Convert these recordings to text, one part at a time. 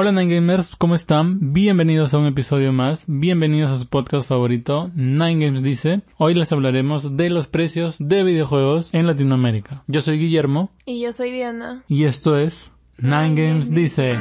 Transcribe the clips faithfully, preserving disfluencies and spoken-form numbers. Hola Nine Gamers, ¿cómo están? Bienvenidos a un episodio más, bienvenidos a su podcast favorito, Nine Games D C. Hoy les hablaremos de los precios de videojuegos en Latinoamérica. Yo soy Guillermo. Y yo soy Diana. Y esto es Nine, Nine Games D C.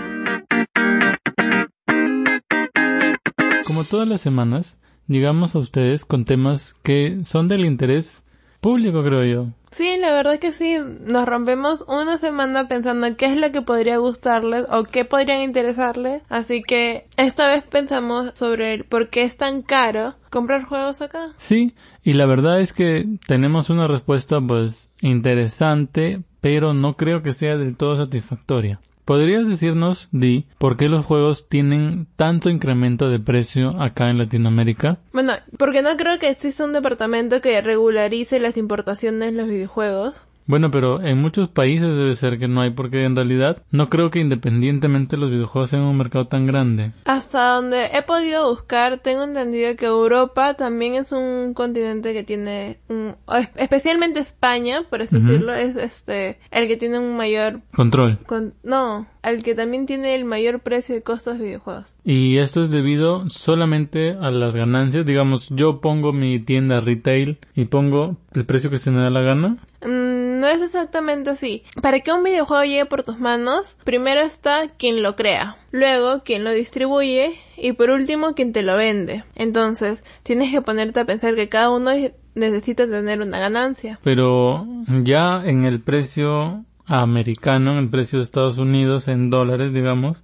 Como todas las semanas, llegamos a ustedes con temas que son del interés público, creo yo. Sí, la verdad es que sí, nos rompemos una semana pensando qué es lo que podría gustarles o qué podrían interesarles, así que esta vez pensamos sobre el por qué es tan caro comprar juegos acá. Sí, y la verdad es que tenemos una respuesta pues interesante, pero no creo que sea del todo satisfactoria. ¿Podrías decirnos, Di, por qué los juegos tienen tanto incremento de precio acá en Latinoamérica? Bueno, porque no creo que exista un departamento que regularice las importaciones de los videojuegos. Bueno, pero en muchos países debe ser que no hay, porque en realidad no creo que independientemente los videojuegos sean un mercado tan grande. Hasta donde he podido buscar, tengo entendido que Europa también es un continente que tiene, un, especialmente España, por así uh-huh. decirlo, es este el que tiene un mayor... Control. Con, no, el que también tiene el mayor precio y costos de videojuegos. Y esto es debido solamente a las ganancias. Digamos, yo pongo mi tienda retail y pongo el precio que se me da la gana. Mm. No es exactamente así. Para que un videojuego llegue por tus manos, primero está quien lo crea, luego quien lo distribuye y por último quien te lo vende. Entonces, tienes que ponerte a pensar que cada uno necesita tener una ganancia. Pero ya en el precio americano, en el precio de Estados Unidos, en dólares, digamos,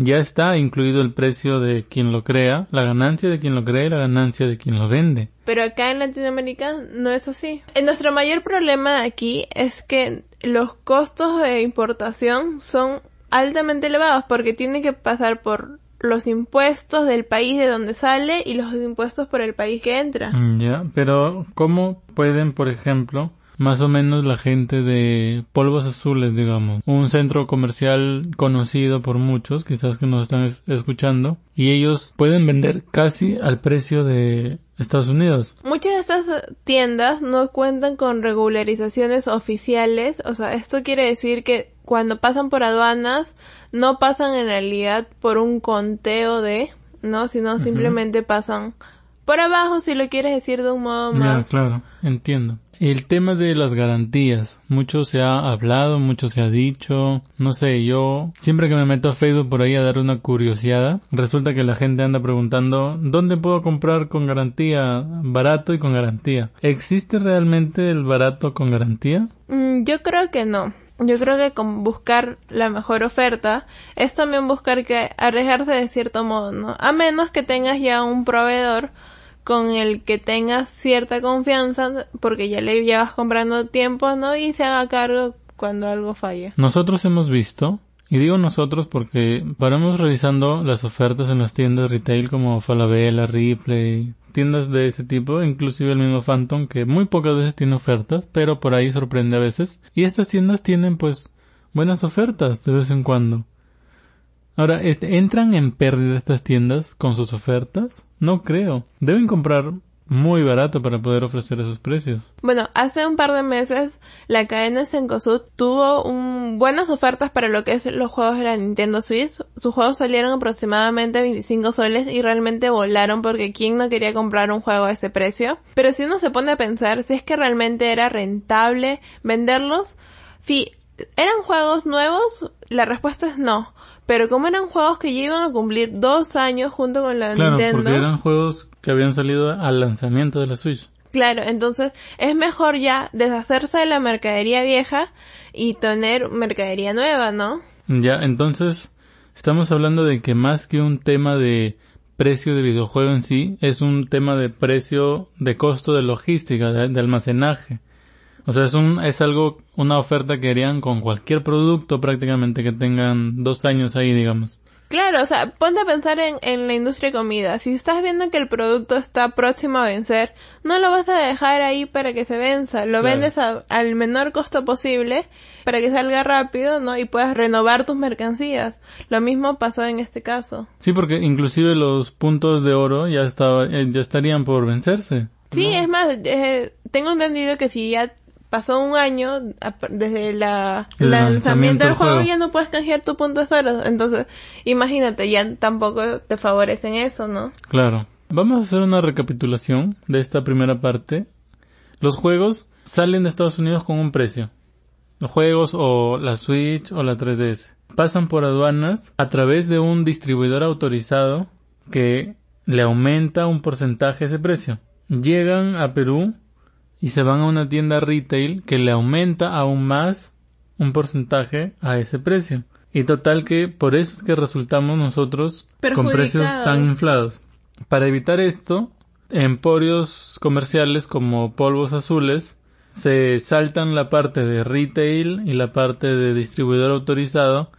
ya está incluido el precio de quien lo crea, la ganancia de quien lo crea y la ganancia de quien lo vende. Pero acá en Latinoamérica no es así. Nuestro mayor problema aquí es que los costos de importación son altamente elevados porque tienen que pasar por los impuestos del país de donde sale y los impuestos por el país que entra. Ya, pero ¿cómo pueden, por ejemplo, más o menos la gente de Polvos Azules, digamos, un centro comercial conocido por muchos, quizás que nos están es- escuchando, y ellos pueden vender casi al precio de Estados Unidos? Muchas de estas tiendas no cuentan con regularizaciones oficiales, o sea, esto quiere decir que cuando pasan por aduanas no pasan en realidad por un conteo de, ¿no? Sino uh-huh. simplemente pasan por abajo, si lo quieres decir de un modo más... Ya, claro, entiendo. El tema de las garantías, mucho se ha hablado, mucho se ha dicho, no sé, yo siempre que me meto a Facebook por ahí a dar una curioseada, resulta que la gente anda preguntando, ¿dónde puedo comprar con garantía? Barato y con garantía. ¿Existe realmente el barato con garantía? Mm, yo creo que no. Yo creo que con buscar la mejor oferta es también buscar que arriesgarse de cierto modo, ¿no? A menos que tengas ya un proveedor con el que tengas cierta confianza, porque ya le llevas comprando tiempo, ¿no? Y se haga cargo cuando algo falla. Nosotros hemos visto, y digo nosotros porque paramos revisando las ofertas en las tiendas retail como Falabella, Ripley, tiendas de ese tipo, inclusive el mismo Phantom, que muy pocas veces tiene ofertas, pero por ahí sorprende a veces. Y estas tiendas tienen, pues, buenas ofertas de vez en cuando. Ahora, ¿entran en pérdida estas tiendas con sus ofertas? No creo. Deben comprar muy barato para poder ofrecer esos precios. Bueno, hace un par de meses la cadena Cencosud tuvo un, buenas ofertas para lo que es los juegos de la Nintendo Switch. Sus juegos salieron aproximadamente veinticinco soles y realmente volaron porque ¿quién no quería comprar un juego a ese precio? Pero si uno se pone a pensar si es que realmente era rentable venderlos, si eran juegos nuevos, la respuesta es no. Pero como eran juegos que ya iban a cumplir dos años junto con la claro, Nintendo... Claro, porque eran juegos que habían salido al lanzamiento de la Switch. Claro, entonces es mejor ya deshacerse de la mercadería vieja y tener mercadería nueva, ¿no? Ya, entonces estamos hablando de que más que un tema de precio de videojuego en sí, es un tema de precio de costo de logística, de, de almacenaje. O sea, es un, es algo, una oferta que harían con cualquier producto prácticamente que tengan dos años ahí, digamos. Claro, o sea, ponte a pensar en, en la industria de comida. Si estás viendo que el producto está próximo a vencer, no lo vas a dejar ahí para que se venza. Lo claro. vendes a, al menor costo posible para que salga rápido, ¿no? Y puedas renovar tus mercancías. Lo mismo pasó en este caso. Sí, porque inclusive los puntos de oro ya estaba, eh, ya estarían por vencerse. Sí, ¿no? Es más, eh, tengo entendido que si ya pasó un año desde la, el la lanzamiento, lanzamiento del juego, juego, ya no puedes canjear tus puntos oros. Entonces, imagínate, ya tampoco te favorecen eso, ¿no? Claro. Vamos a hacer una recapitulación de esta primera parte. Los juegos salen de Estados Unidos con un precio. Los juegos o la Switch o la tres D S pasan por aduanas a través de un distribuidor autorizado que le aumenta un porcentaje a ese precio. Llegan a Perú y se van a una tienda retail que le aumenta aún más un porcentaje a ese precio. Y total que por eso es que resultamos nosotros con precios tan inflados. Para evitar esto, emporios comerciales como Polvos Azules se saltan la parte de retail y la parte de distribuidor autorizado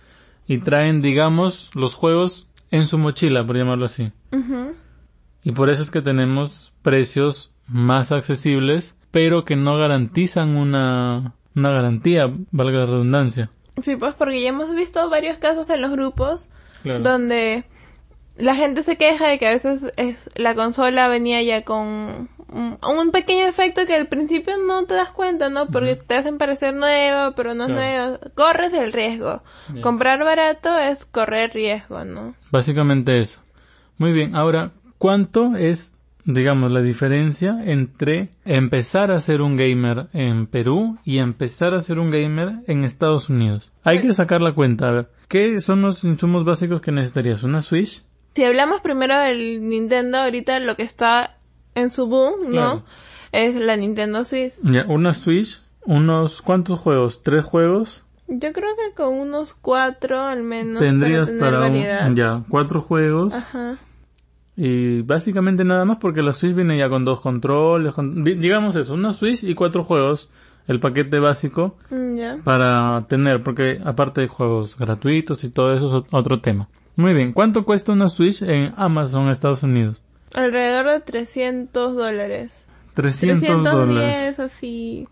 y traen, digamos, los juegos en su mochila, por llamarlo así. Uh-huh. Y por eso es que tenemos precios más accesibles, pero que no garantizan una, una garantía, valga la redundancia. Sí, pues porque ya hemos visto varios casos en los grupos, claro, donde la gente se queja de que a veces es, la consola venía ya con un, un pequeño efecto que al principio no te das cuenta, ¿no? Porque uh-huh, te hacen parecer nueva, pero no, claro, es nueva. Corres el riesgo. Bien. Comprar barato es correr riesgo, ¿no? Básicamente eso. Muy bien, ahora, ¿cuánto es, digamos, la diferencia entre empezar a ser un gamer en Perú y empezar a ser un gamer en Estados Unidos? Hay que sacar la cuenta. A ver, ¿qué son los insumos básicos que necesitarías? ¿Una Switch? Si hablamos primero del Nintendo, ahorita lo que está en su boom, claro, ¿no? Es la Nintendo Switch. Ya, una Switch, unos... ¿cuántos juegos? ¿Tres juegos? Yo creo que con unos cuatro al menos. Tendrías para, para un, ya, cuatro juegos. Ajá. Y básicamente nada más porque la Switch viene ya con dos controles, con, digamos eso, una Switch y cuatro juegos. El paquete básico, ya, para tener, porque aparte de juegos gratuitos y todo eso es otro tema. Muy bien, ¿cuánto cuesta una Switch en Amazon, Estados Unidos? Alrededor de trescientos dólares. trescientos dólares. Así.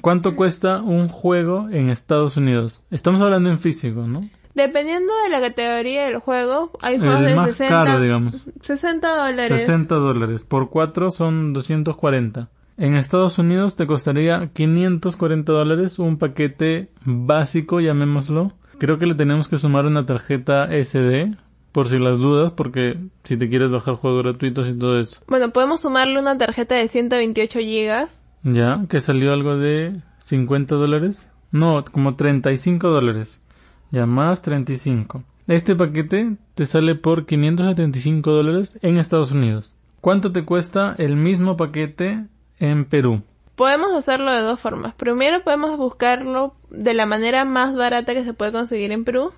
¿Cuánto cuesta un juego en Estados Unidos? Estamos hablando en físico, ¿no? Dependiendo de la categoría del juego, hay juegos el de más sesenta, caro, digamos. sesenta dólares. sesenta dólares. Por cuatro son doscientos cuarenta. En Estados Unidos te costaría quinientos cuarenta dólares un paquete básico, llamémoslo. Creo que le tenemos que sumar una tarjeta ese de, por si las dudas, porque si te quieres bajar juegos gratuitos y todo eso. Bueno, podemos sumarle una tarjeta de ciento veintiocho gigas. Ya, que salió algo de cincuenta dólares. No, como treinta y cinco dólares. Ya, más treinta y cinco. Este paquete te sale por quinientos setenta y cinco dólares en Estados Unidos. ¿Cuánto te cuesta el mismo paquete en Perú? Podemos hacerlo de dos formas. Primero podemos buscarlo de la manera más barata que se puede conseguir en Perú.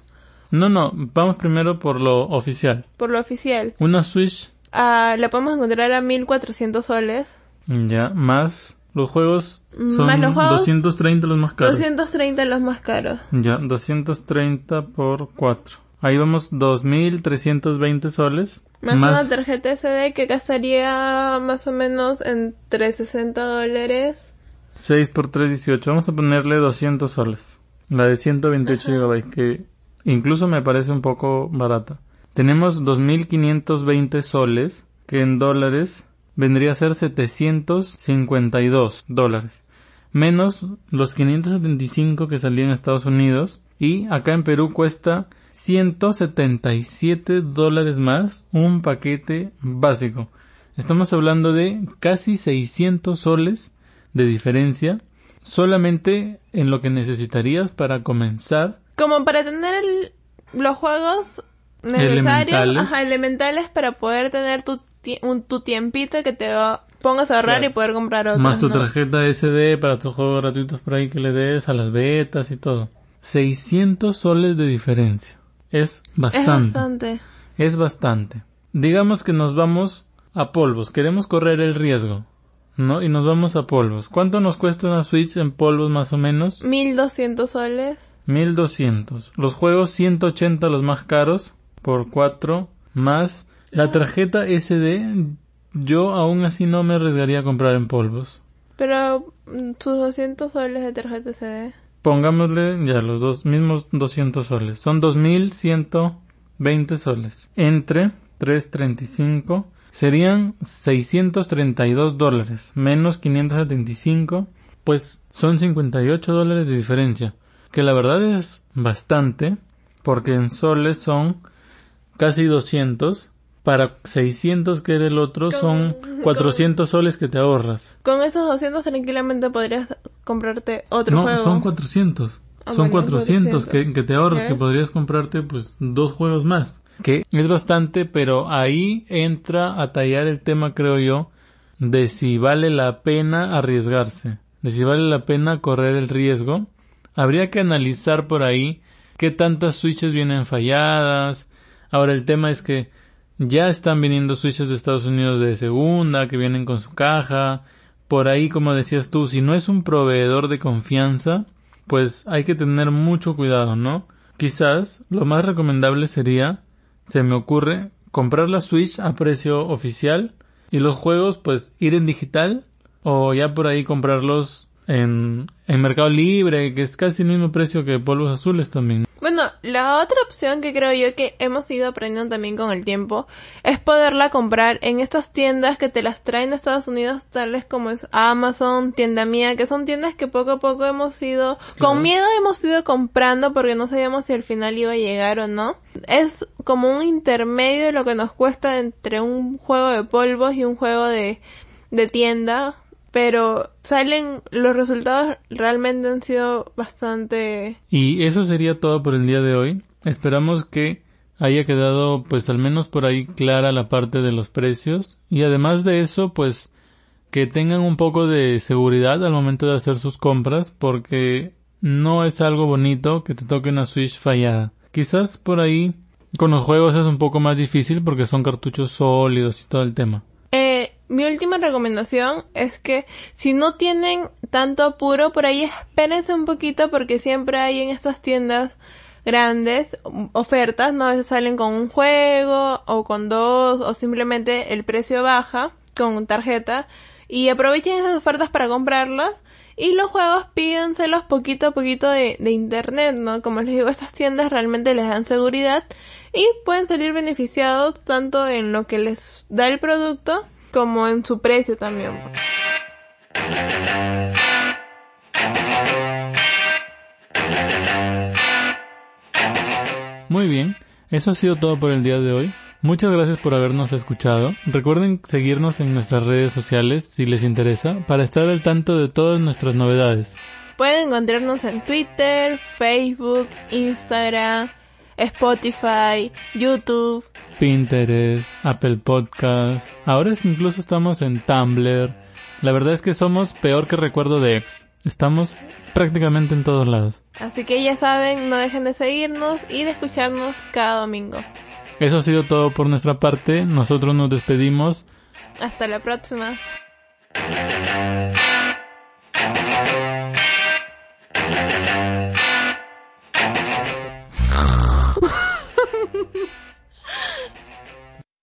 No, no. Vamos primero por lo oficial. Por lo oficial. Una Switch. Uh, la podemos encontrar a mil cuatrocientos soles. Ya, más los juegos son más los juegos, doscientos treinta los más caros. doscientos treinta los más caros. Ya, doscientos treinta por cuatro. Ahí vamos, dos mil trescientos veinte soles. Más, más una tarjeta ese de que gastaría más o menos entre sesenta dólares. seis por tres, dieciocho. Vamos a ponerle doscientos soles. La de ciento veintiocho gigabytes, que incluso me parece un poco barata. Tenemos dos mil quinientos veinte soles, que en dólares vendría a ser setecientos cincuenta y dos dólares. Menos los quinientos setenta y cinco que salían en Estados Unidos. Y acá en Perú cuesta ciento setenta y siete dólares más un paquete básico. Estamos hablando de casi seiscientos soles de diferencia solamente en lo que necesitarías para comenzar. Como para tener el, los juegos necesarios, elementales. Ajá, elementales, para poder tener tu, un, tu tiempito que te pongas a ahorrar, claro, y poder comprar otros. Más tu, ¿no?, tarjeta ese de para tus juegos gratuitos por ahí que le des a las betas y todo. seiscientos soles de diferencia. Es bastante. Es bastante. Es bastante. Digamos que nos vamos a Polvos. Queremos correr el riesgo, ¿no? Y nos vamos a Polvos. ¿Cuánto nos cuesta una Switch en Polvos más o menos? mil doscientos soles. mil doscientos. Los juegos ciento ochenta los más caros por cuatro más la tarjeta ese de. Yo aún así no me arriesgaría a comprar en Polvos. Pero sus doscientos soles de tarjeta ese de. Pongámosle ya los dos mismos doscientos soles. Son dos mil ciento veinte soles. Entre trescientos treinta y cinco serían seiscientos treinta y dos dólares. Menos quinientos setenta y cinco pues son cincuenta y ocho dólares de diferencia, que la verdad es bastante, porque en soles son casi doscientos, para seiscientos que era el otro con, son cuatrocientos con, soles que te ahorras. Con esos doscientos tranquilamente podrías comprarte otro no, juego. No, son cuatrocientos. Ah, son bueno, cuatrocientos, cuatrocientos. Que, que te ahorras, okay. Que podrías comprarte pues dos juegos más. Que es bastante, pero ahí entra a tallar el tema, creo yo, de si vale la pena arriesgarse, de si vale la pena correr el riesgo. Habría que analizar por ahí qué tantas Switches vienen falladas. Ahora el tema es que ya están viniendo Switches de Estados Unidos de segunda, que vienen con su caja. Por ahí, como decías tú, si no es un proveedor de confianza, pues hay que tener mucho cuidado, ¿no? Quizás lo más recomendable sería, se me ocurre, comprar la Switch a precio oficial y los juegos, pues, ir en digital o ya por ahí comprarlos en, en Mercado Libre, que es casi el mismo precio que Polvos Azules también. Bueno, la otra opción que creo yo que hemos ido aprendiendo también con el tiempo es poderla comprar en estas tiendas que te las traen de Estados Unidos, tales como es Amazon, Tienda Mía, que son tiendas que poco a poco hemos ido, claro, con miedo hemos ido comprando porque no sabíamos si al final iba a llegar o no. Es como un intermedio de lo que nos cuesta entre un juego de polvos y un juego de, de tienda, pero salen, los resultados realmente han sido bastante... Y eso sería todo por el día de hoy. Esperamos que haya quedado pues al menos por ahí clara la parte de los precios y además de eso pues que tengan un poco de seguridad al momento de hacer sus compras, porque no es algo bonito que te toque una Switch fallada. Quizás por ahí con los juegos es un poco más difícil porque son cartuchos sólidos y todo el tema. Mi última recomendación es que si no tienen tanto apuro, por ahí espérense un poquito porque siempre hay en estas tiendas grandes ofertas, ¿no? A veces salen con un juego o con dos o simplemente el precio baja con tarjeta y aprovechen esas ofertas para comprarlas. Y los juegos pídenselos poquito a poquito de, de internet, ¿no? Como les digo, estas tiendas realmente les dan seguridad y pueden salir beneficiados tanto en lo que les da el producto como en su precio también. Muy bien, eso ha sido todo por el día de hoy. Muchas gracias por habernos escuchado. Recuerden seguirnos en nuestras redes sociales si les interesa, para estar al tanto de todas nuestras novedades. Pueden encontrarnos en Twitter, Facebook, Instagram, Spotify, YouTube, Pinterest, Apple Podcast. Ahora incluso estamos en Tumblr. La verdad es que somos peor que recuerdo de ex. Estamos prácticamente en todos lados. Así que ya saben, no dejen de seguirnos y de escucharnos cada domingo. Eso ha sido todo por nuestra parte. Nosotros nos despedimos. Hasta la próxima.